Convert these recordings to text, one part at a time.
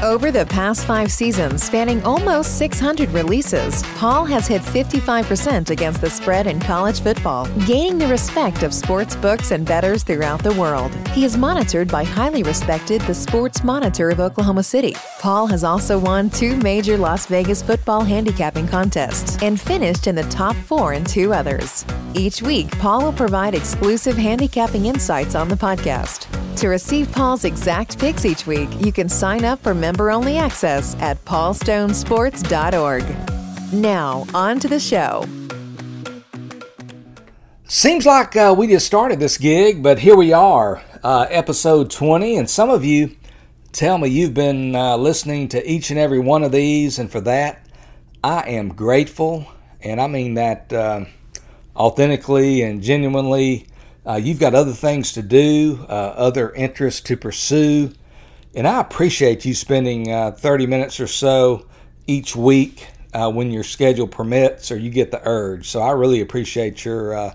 Over the past 5 seasons, spanning almost 600 releases, Paul has hit 55% against the spread in college football, gaining the respect of sports books and bettors throughout the world. He is monitored by highly respected the Sports Monitor of Oklahoma City. Paul has also won 2 major Las Vegas football handicapping contests and finished in the top 4 in 2 others. Each week, Paul will provide exclusive handicapping insights on the podcast. To receive Paul's exact picks each week, you can sign up for member-only access at Paulstonesports.org. Now, on to the show. Seems like we just started this gig, but here we are, episode 20, and some of you tell me you've been listening to each and every one of these, and for that, I am grateful, and I mean that authentically and genuinely. You've got other things to do, other interests to pursue. And I appreciate you spending 30 minutes or so each week when your schedule permits or you get the urge. So I really appreciate your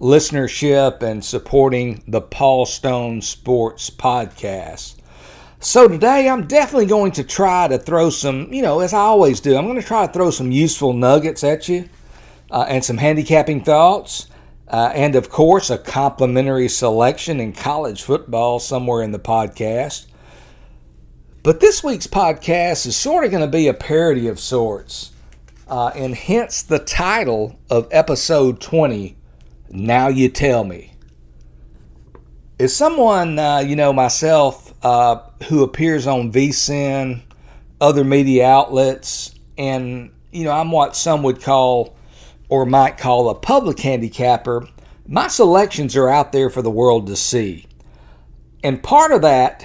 listenership and supporting the Paul Stone Sports Podcast. So today I'm definitely going to try to throw some, as I always do, I'm going to try to throw some useful nuggets at you and some handicapping thoughts. And, of course, a complimentary selection in college football somewhere in the podcast. But this week's podcast is sort of going to be a parody of sorts, and hence the title of episode 20, Now You Tell Me. Is someone, myself, who appears on VSiN, other media outlets, and, I'm what some would call or might call a public handicapper, my selections are out there for the world to see. And part of that,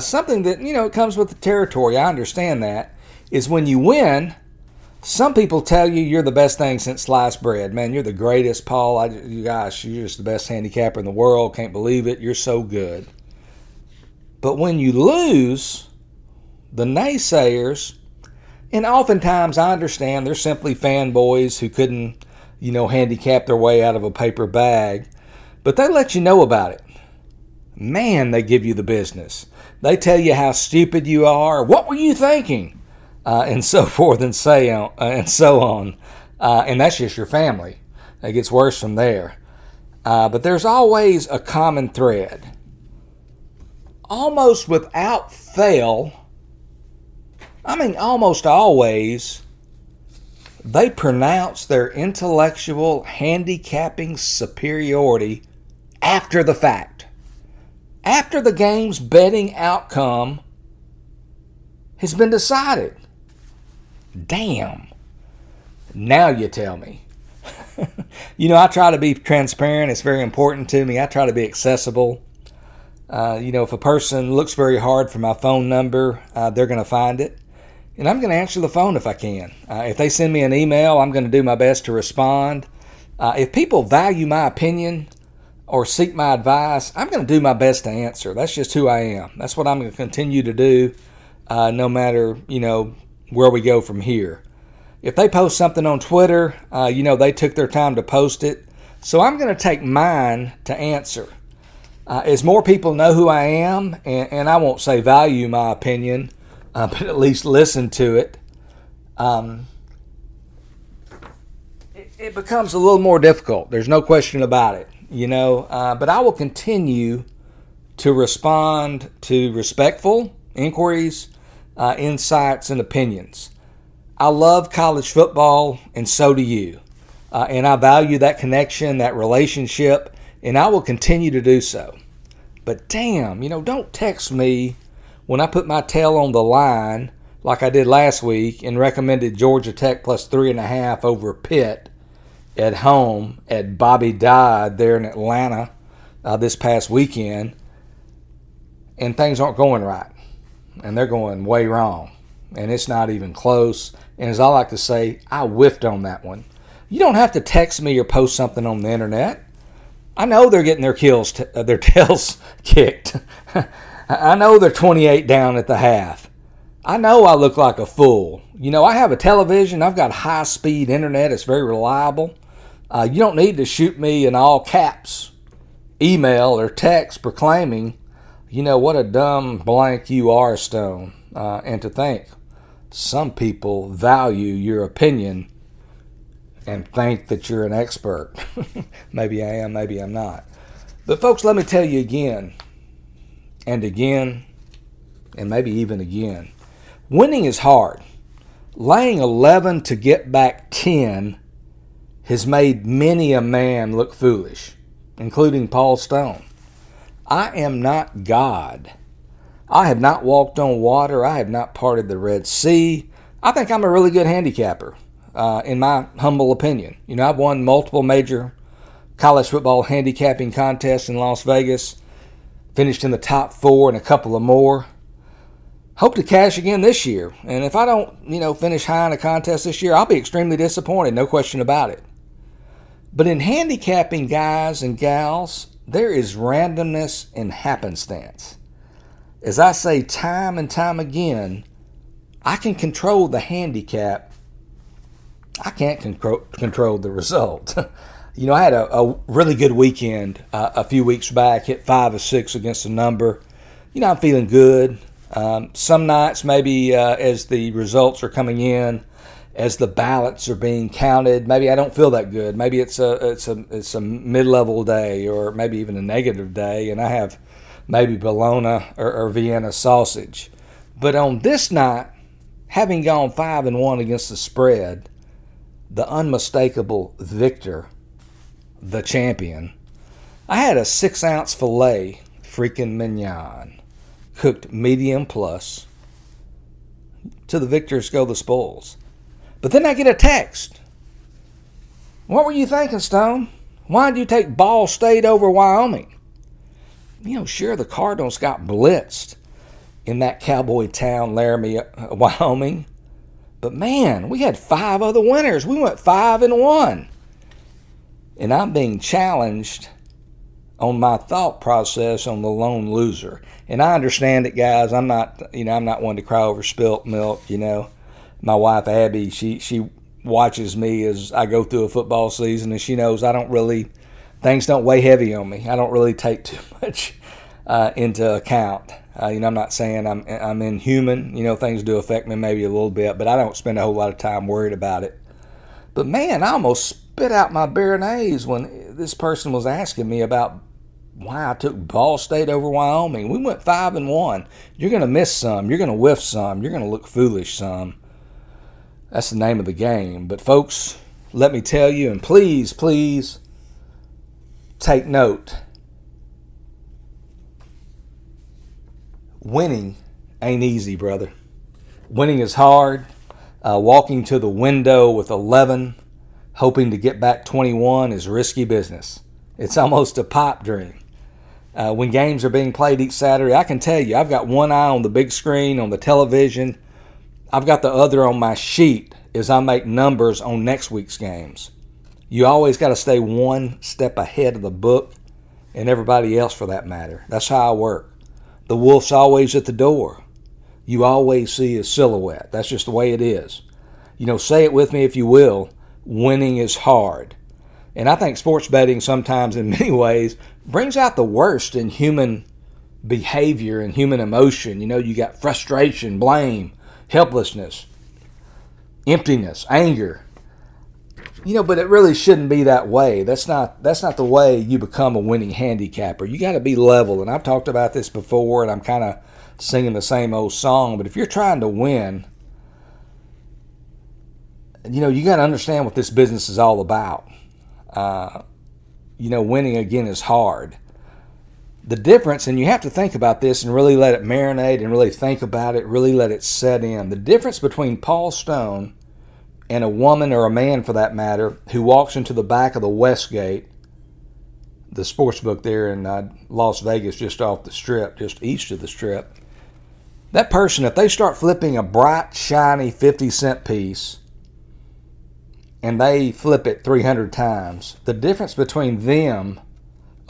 something that, it comes with the territory, I understand that, is when you win, some people tell you you're the best thing since sliced bread. Man, you're the greatest, Paul. Gosh, you're just the best handicapper in the world. Can't believe it. You're so good. But when you lose, the naysayers, and oftentimes I understand they're simply fanboys who couldn't, handicap their way out of a paper bag, but they let you know about it. Man, they give you the business. They tell you how stupid you are. What were you thinking? And so forth and so on. And that's just your family. It gets worse from there. But there's always a common thread. Almost without fail, almost always, they pronounce their intellectual handicapping superiority after the fact. After the game's betting outcome has been decided. Damn. Now you tell me. I try to be transparent. It's very important to me. I try to be accessible. If a person looks very hard for my phone number, they're going to find it. And I'm going to answer the phone if I can. If they send me an email, I'm going to do my best to respond. If people value my opinion or seek my advice, I'm going to do my best to answer. That's just who I am. That's what I'm going to continue to do no matter, where we go from here. If they post something on Twitter, they took their time to post it. So I'm going to take mine to answer. As more people know who I am, and I won't say value my opinion, but at least listen to it. It becomes a little more difficult. There's no question about it, But I will continue to respond to respectful inquiries, insights, and opinions. I love college football, and so do you. And I value that connection, that relationship, and I will continue to do so. But damn, don't text me when I put my tail on the line, like I did last week, and recommended Georgia Tech plus 3.5 over Pitt at home at Bobby Dodd there in Atlanta this past weekend, and things aren't going right. And they're going way wrong. And it's not even close. And as I like to say, I whiffed on that one. You don't have to text me or post something on the internet. I know they're getting their tails kicked. I know they're 28 down at the half. I know I look like a fool. You know, I have a television. I've got high-speed internet. It's very reliable. You don't need to shoot me an all-caps email or text proclaiming, you know, what a dumb blank you are, Stone. And to think some people value your opinion and think that you're an expert. Maybe I am, maybe I'm not. But, folks, let me tell you again and again and maybe even again. Winning is hard. Laying 11 to get back 10 has made many a man look foolish, including Paul Stone. I am not God. I have not walked on water. I have not parted the Red Sea. I think I'm a really good handicapper, in my humble opinion. You know, I've won multiple major college football handicapping contests in Las Vegas, finished in the top 4 and a couple of more. Hope to cash again this year, and if I don't, you know, finish high in a contest this year, I'll be extremely disappointed, no question about it. But in handicapping, guys and gals, there is randomness and happenstance. As I say time and time again, I can control the handicap. I can't control the result. You know, I had a really good weekend a few weeks back, hit 5 or 6 against the number. You know, I'm feeling good. Some nights, maybe as the results are coming in, as the ballots are being counted, maybe I don't feel that good. Maybe it's a mid-level day, or maybe even a negative day, and I have maybe bologna or Vienna sausage. But on this night, having gone 5-1 against the spread, the unmistakable victor, the champion, I had a 6-ounce filet freaking mignon, cooked medium plus. To the victors go the spoils. But then I get a text. What were you thinking, Stone? Why did you take Ball State over Wyoming? You know, sure, the Cardinals got blitzed in that cowboy town, Laramie, Wyoming. But, man, we had 5 other winners. We went 5-1. And I'm being challenged on my thought process on the lone loser. And I understand it, guys. I'm not one to cry over spilt milk, you know. My wife, Abby, she watches me as I go through a football season, and she knows I don't really, things don't weigh heavy on me. I don't really take too much into account. You know, I'm not saying I'm inhuman. You know, things do affect me maybe a little bit, but I don't spend a whole lot of time worried about it. But, man, I almost spit out my Béarnaise when this person was asking me about why I took Ball State over Wyoming. We went 5-1. You're going to miss some. You're going to whiff some. You're going to look foolish some. That's the name of the game. But, folks, let me tell you, and please, please take note. Winning ain't easy, brother. Winning is hard. Walking to the window with 11, hoping to get back 21 is risky business. It's almost a pipe dream. When games are being played each Saturday, I can tell you, I've got one eye on the big screen, on the television. I've got the other on my sheet as I make numbers on next week's games. You always got to stay one step ahead of the book and everybody else for that matter. That's how I work. The wolf's always at the door. You always see his silhouette. That's just the way it is. You know, say it with me if you will. Winning is hard. And I think sports betting sometimes in many ways brings out the worst in human behavior and human emotion. You know, you got frustration, blame, helplessness, emptiness, anger. You know, but it really shouldn't be that way. That's not the way you become a winning handicapper. You got to be level. And I've talked about this before, and I'm kind of singing the same old song. But if you're trying to win, you know, you got to understand what this business is all about. You know, winning again is hard. The difference, and you have to think about this and really let it marinate and really think about it, really let it set in. The difference between Paul Stone and a woman or a man for that matter who walks into the back of the Westgate, the sports book there in Las Vegas, just off the strip, just east of the strip, that person, if they start flipping a bright, shiny 50-cent piece and they flip it 300 times, the difference between them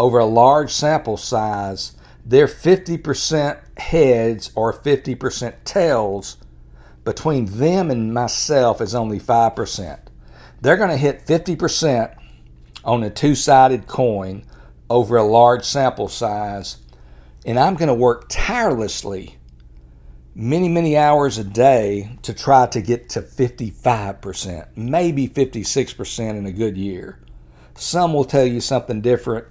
over a large sample size, they're 50% heads or 50% tails between them and myself is only 5%. They're going to hit 50% on a two-sided coin over a large sample size, and I'm going to work tirelessly many, many hours a day to try to get to 55%, maybe 56% in a good year. Some will tell you something different.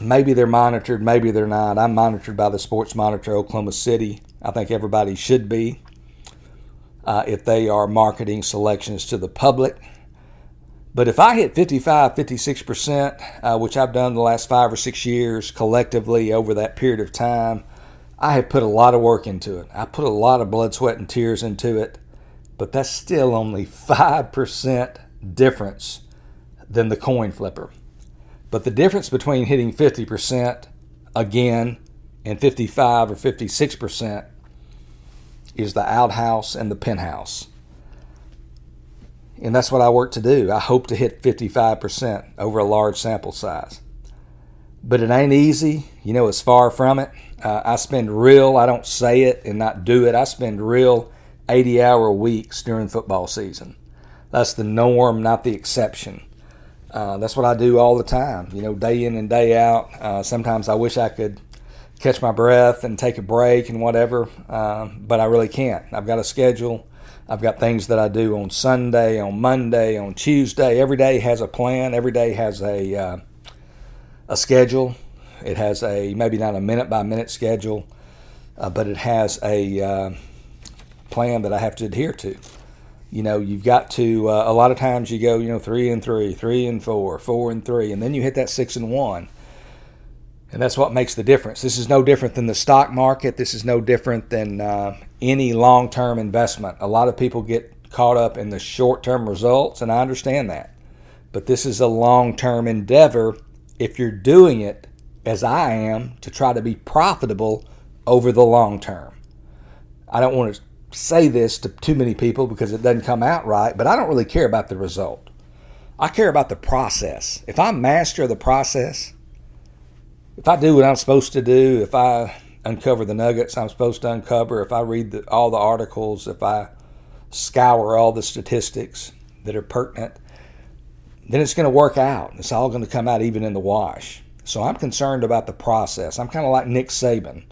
Maybe they're monitored, maybe they're not. I'm monitored by the Sports Monitor, Oklahoma City. I think everybody should be if they are marketing selections to the public. But if I hit 55, 56%, which I've done the last 5 or 6 years collectively over that period of time, I have put a lot of work into it. I put a lot of blood, sweat, and tears into it, but that's still only 5% difference than the coin flipper. But the difference between hitting 50% again and 55 or 56% is the outhouse and the penthouse. And that's what I work to do. I hope to hit 55% over a large sample size. But it ain't easy. You know, it's far from it. I spend real, I don't say it and not do it, I spend real 80-hour weeks during football season. That's the norm, not the exception. That's what I do all the time, you know, day in and day out. Sometimes I wish I could catch my breath and take a break and whatever, but I really can't. I've got a schedule. I've got things that I do on Sunday, on Monday, on Tuesday. Every day has a plan. Every day has a schedule. It has a, maybe not a minute-by-minute schedule, but it has a plan that I have to adhere to. You know, you've got to, a lot of times you go, you know, 3-3, 3-4, 4-3, and then you hit that 6-1. And that's what makes the difference. This is no different than the stock market. This is no different than any long-term investment. A lot of people get caught up in the short-term results, and I understand that. But this is a long-term endeavor if you're doing it, as I am, to try to be profitable over the long term. I don't want to say this to too many people because it doesn't come out right, but I don't really care about the result. I care about the process. If I master the process, if I do what I'm supposed to do, if I uncover the nuggets I'm supposed to uncover, if I read all the articles, if I scour all the statistics that are pertinent, then it's going to work out. It's all going to come out even in the wash. So I'm concerned about the process. I'm kind of like Nick Saban.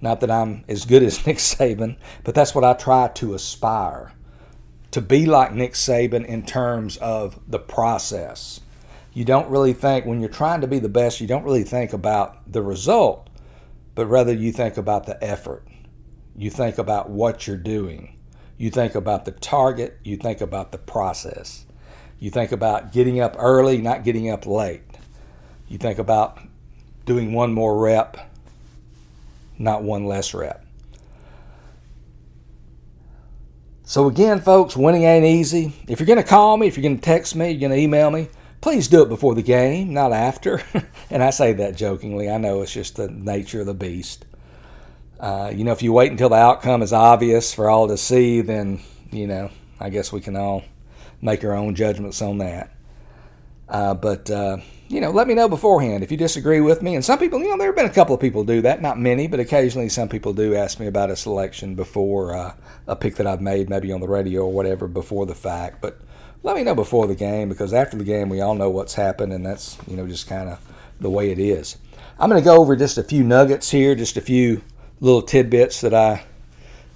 Not that I'm as good as Nick Saban, but that's what I try to aspire, to be like Nick Saban in terms of the process. You don't really think, when you're trying to be the best, you don't really think about the result, but rather you think about the effort. You think about what you're doing. You think about the target. You think about the process. You think about getting up early, not getting up late. You think about doing one more rep, not one less rep. So again, folks, winning ain't easy. If you're going to call me, if you're going to text me, you're going to email me, please do it before the game, not after. And I say that jokingly. I know it's just the nature of the beast. You know, if you wait until the outcome is obvious for all to see, then, you know, I guess we can all make our own judgments on that. You know, let me know beforehand if you disagree with me. And some people, you know, there have been a couple of people do that. Not many, but occasionally some people do ask me about a selection before a pick that I've made, maybe on the radio or whatever, before the fact. But let me know before the game, because after the game we all know what's happened, and that's, you know, just kind of the way it is. I'm going to go over just a few nuggets here, just a few little tidbits that I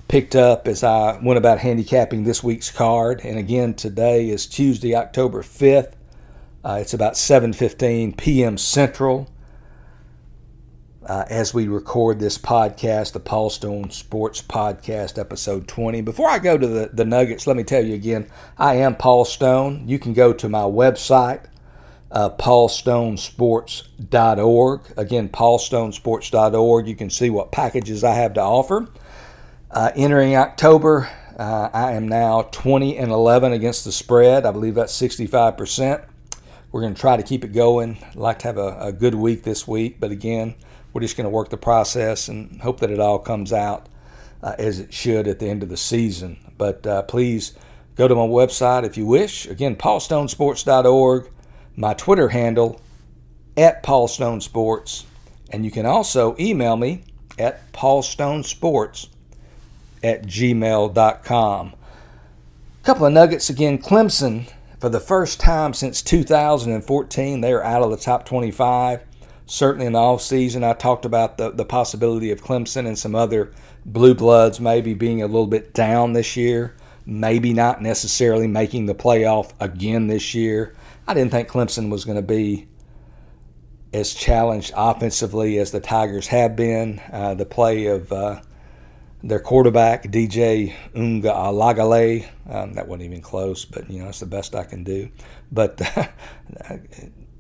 picked up as I went about handicapping this week's card. And again, today is Tuesday, October 5th. It's about 7:15 p.m. Central as we record this podcast, the Paul Stone Sports Podcast, Episode 20. Before I go to the nuggets, let me tell you again, I am Paul Stone. You can go to my website, Paulstonesports.org. Again, Paulstonesports.org. You can see what packages I have to offer. Entering October, I am now 20-11 against the spread. I believe that's 65%. We're going to try to keep it going. I'd like to have a good week this week. But again, we're just going to work the process and hope that it all comes out as it should at the end of the season. But please go to my website if you wish. Again, paulstonesports.org. My Twitter handle, @paulstonesports. And you can also email me at paulstonesports at gmail.com. A couple of nuggets again. Clemson, for the first time since 2014, they are out of the top 25. Certainly in the offseason, I talked about the possibility of Clemson and some other Blue Bloods maybe being a little bit down this year, maybe not necessarily making the playoff again this year. I didn't think Clemson was going to be as challenged offensively as the Tigers have been. The play of their quarterback, DJ Unga Alagale, that wasn't even close, but, you know, that's the best I can do. But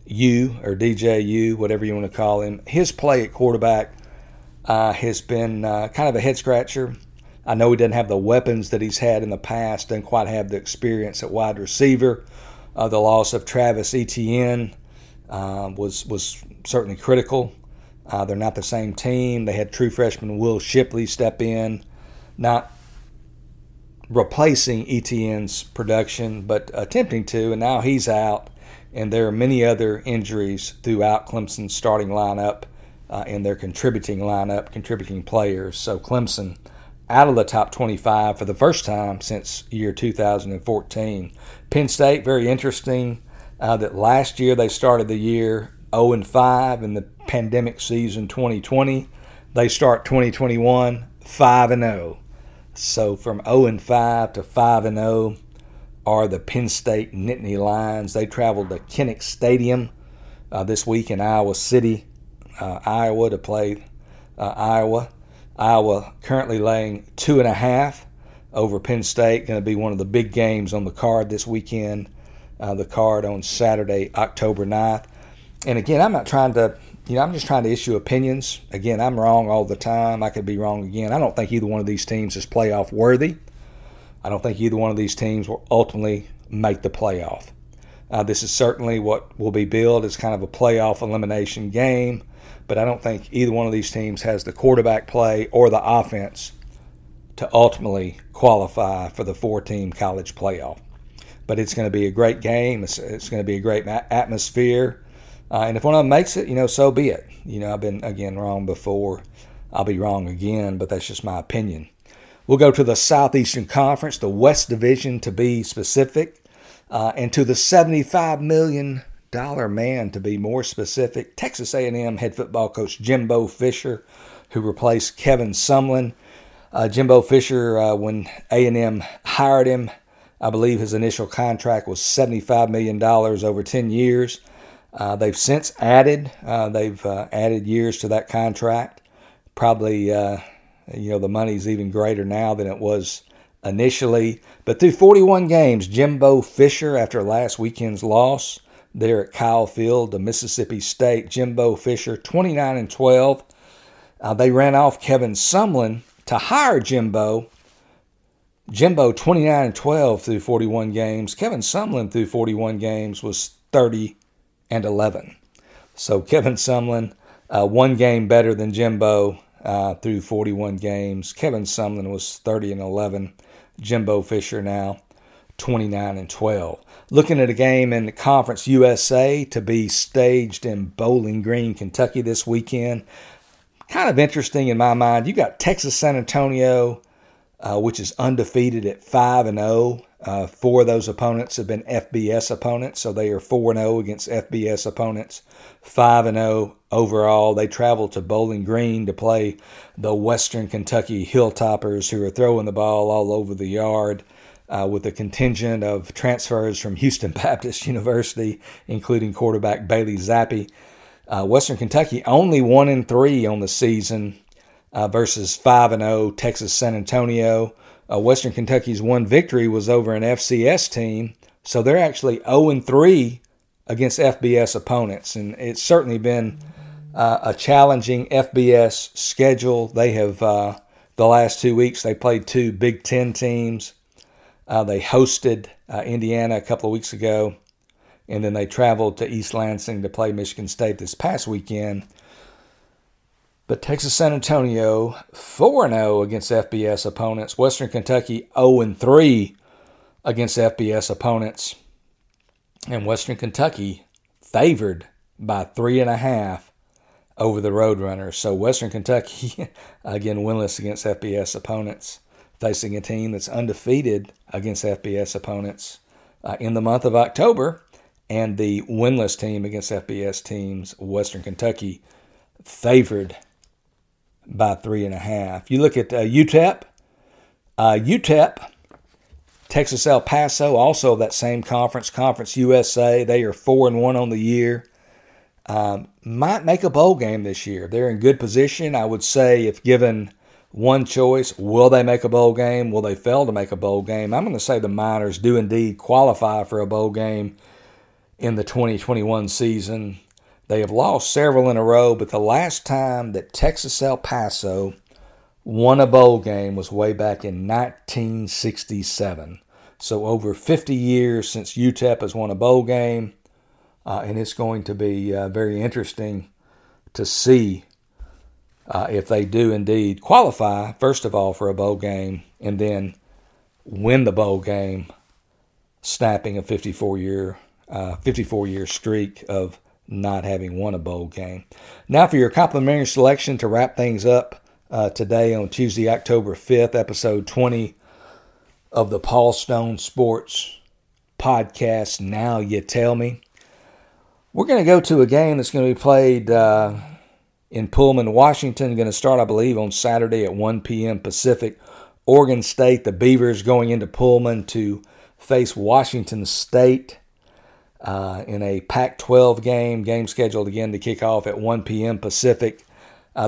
DJ U, whatever you want to call him, his play at quarterback has been kind of a head-scratcher. I know he doesn't have the weapons that he's had in the past, doesn't quite have the experience at wide receiver. The loss of Travis Etienne was certainly critical. They're not the same team. They had true freshman Will Shipley step in, not replacing Etienne's production, but attempting to, and now he's out. And there are many other injuries throughout Clemson's starting lineup and their contributing players. So Clemson out of the top 25 for the first time since year 2014. Penn State, very interesting that last year they started the year 0-5 in the pandemic season 2020. They start 2021 5-0. So from 0-5 to 5-0 are the Penn State Nittany Lions. They traveled to Kinnick Stadium this week in Iowa City, Iowa, to play Iowa. Iowa currently laying 2.5 over Penn State. Going to be one of the big games on the card this weekend, the card on Saturday, October 9th. And again, I'm not trying to, you know, I'm just trying to issue opinions. Again, I'm wrong all the time. I could be wrong again. I don't think either one of these teams is playoff worthy. I don't think either one of these teams will ultimately make the playoff. This is certainly what will be billed as kind of a playoff elimination game, but I don't think either one of these teams has the quarterback play or the offense to ultimately qualify for the four-team college playoff. But it's going to be a great game. It's going to be a great atmosphere. And if one of them makes it, you know, so be it. You know, I've been, again, wrong before. I'll be wrong again, but that's just my opinion. We'll go to the Southeastern Conference, the West Division to be specific, and to the $75 million man, to be more specific. Texas A&M head football coach Jimbo Fisher, who replaced Kevin Sumlin. Jimbo Fisher, when A&M hired him, I believe his initial contract was $75 million over 10 years. They've since added. They've added years to that contract. Probably, you know, the money's even greater now than it was initially. But through 41 games, Jimbo Fisher, after last weekend's loss there at Kyle Field to Mississippi State, Jimbo Fisher 29-12. They ran off Kevin Sumlin to hire Jimbo. Jimbo 29-12 through 41 games. Kevin Sumlin through 41 games was 30-11. So Kevin Sumlin, one game better than Jimbo through 41 games. Kevin Sumlin was 30-11. Jimbo Fisher now 29-12. Looking at a game in the Conference USA to be staged in Bowling Green, Kentucky this weekend. Kind of interesting in my mind. You got Texas San Antonio, which is undefeated at 5-0. Four of those opponents have been FBS opponents, so they are 4-0 against FBS opponents, 5-0 overall. They travel to Bowling Green to play the Western Kentucky Hilltoppers, who are throwing the ball all over the yard with a contingent of transfers from Houston Baptist University, including quarterback Bailey Zappi. Western Kentucky only 1-3 on the season versus 5-0 Texas San Antonio. Western Kentucky's one victory was over an FCS team, so they're actually 0-3 against FBS opponents, and it's certainly been a challenging FBS schedule. They have, the last 2 weeks, they played two Big Ten teams. They hosted Indiana a couple of weeks ago, and then they traveled to East Lansing to play Michigan State this past weekend. But Texas San Antonio 4-0 against FBS opponents. Western Kentucky 0-3 against FBS opponents. And Western Kentucky favored by 3.5 over the Roadrunners. So Western Kentucky, again, winless against FBS opponents. facing a team that's undefeated against FBS opponents in the month of October, and the winless team against FBS teams, Western Kentucky, favored by 3.5. You look at UTEP, Texas El Paso, also that same conference, Conference USA. They are 4-1 on the year. Might make a bowl game this year. They're in good position. I would say if given one choice, will they make a bowl game? Will they fail to make a bowl game? I'm going to say the Miners do indeed qualify for a bowl game in the 2021 season. They have lost several in a row, but the last time that Texas El Paso won a bowl game was way back in 1967. So over 50 years since UTEP has won a bowl game, and it's going to be very interesting to see if they do indeed qualify, first of all, for a bowl game, and then win the bowl game, snapping a 54-year streak of not having won a bowl game. Now for your complimentary selection to wrap things up today on Tuesday, October 5th, episode 20 of the Paul Stone Sports Podcast, Now You Tell Me. We're going to go to a game that's going to be played in Pullman, Washington. Going to start, I believe, on Saturday at 1 p.m. Pacific. Oregon State, the Beavers, going into Pullman to face Washington State in a Pac-12 game scheduled again to kick off at 1 p.m. Pacific.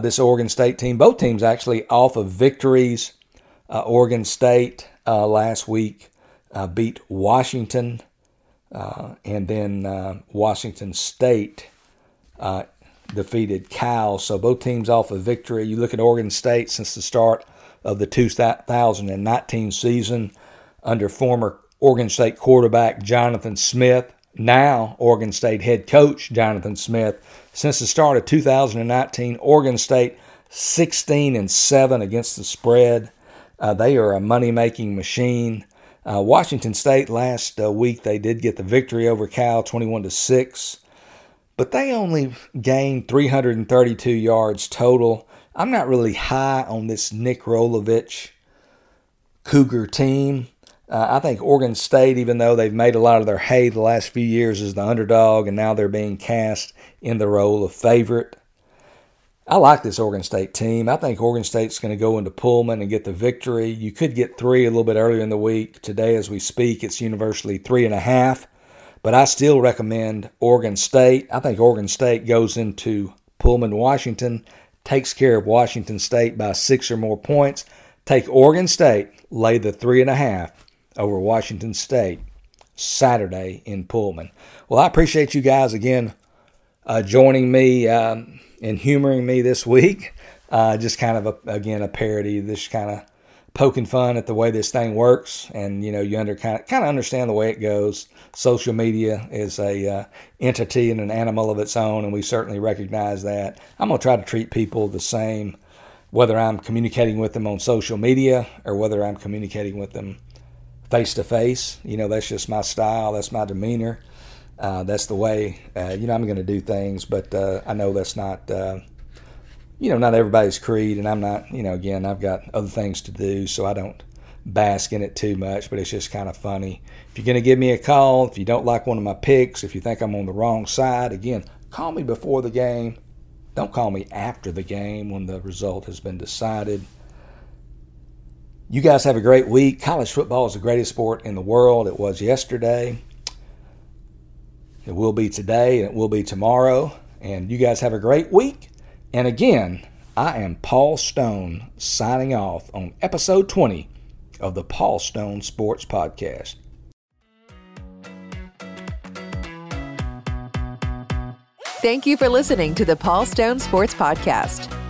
This Oregon State team, both teams actually off of victories. Oregon State last week beat Washington, and then Washington State defeated Cal. So both teams off of victory. You look at Oregon State since the start of the 2019 season under former Oregon State quarterback Jonathan Smith, now Oregon State head coach Jonathan Smith. Since the start of 2019, Oregon State 16-7 against the spread. They are a money-making machine. Washington State last week, they did get the victory over Cal 21-6. But they only gained 332 yards total. I'm not really high on this Nick Rolovich Cougar team. I think Oregon State, even though they've made a lot of their hay the last few years as the underdog, and now they're being cast in the role of favorite. I like this Oregon State team. I think Oregon State's going to go into Pullman and get the victory. You could get 3 a little bit earlier in the week. Today as we speak, it's universally 3.5. But I still recommend Oregon State. I think Oregon State goes into Pullman, Washington, takes care of Washington State by 6 or more points. Take Oregon State, lay the 3.5 over Washington State Saturday in Pullman. Well, I appreciate you guys again joining me and humoring me this week. Just kind of, a parody, this kind of poking fun at the way this thing works, and you kind of understand the way it goes. Social media is a entity and an animal of its own, and we certainly recognize that. I'm going to try to treat people the same, whether I'm communicating with them on social media or whether I'm communicating with them face to face. That's just my style. That's my demeanor. That's the way. I'm going to do things, but I know that's not. Not everybody's creed, and I'm not, again, I've got other things to do, so I don't bask in it too much, but it's just kind of funny. If you're going to give me a call, if you don't like one of my picks, if you think I'm on the wrong side, again, call me before the game. Don't call me after the game when the result has been decided. You guys have a great week. College football is the greatest sport in the world. It was yesterday. It will be today, and it will be tomorrow. And you guys have a great week. And again, I am Paul Stone signing off on episode 20 of the Paul Stone Sports Podcast. Thank you for listening to the Paul Stone Sports Podcast.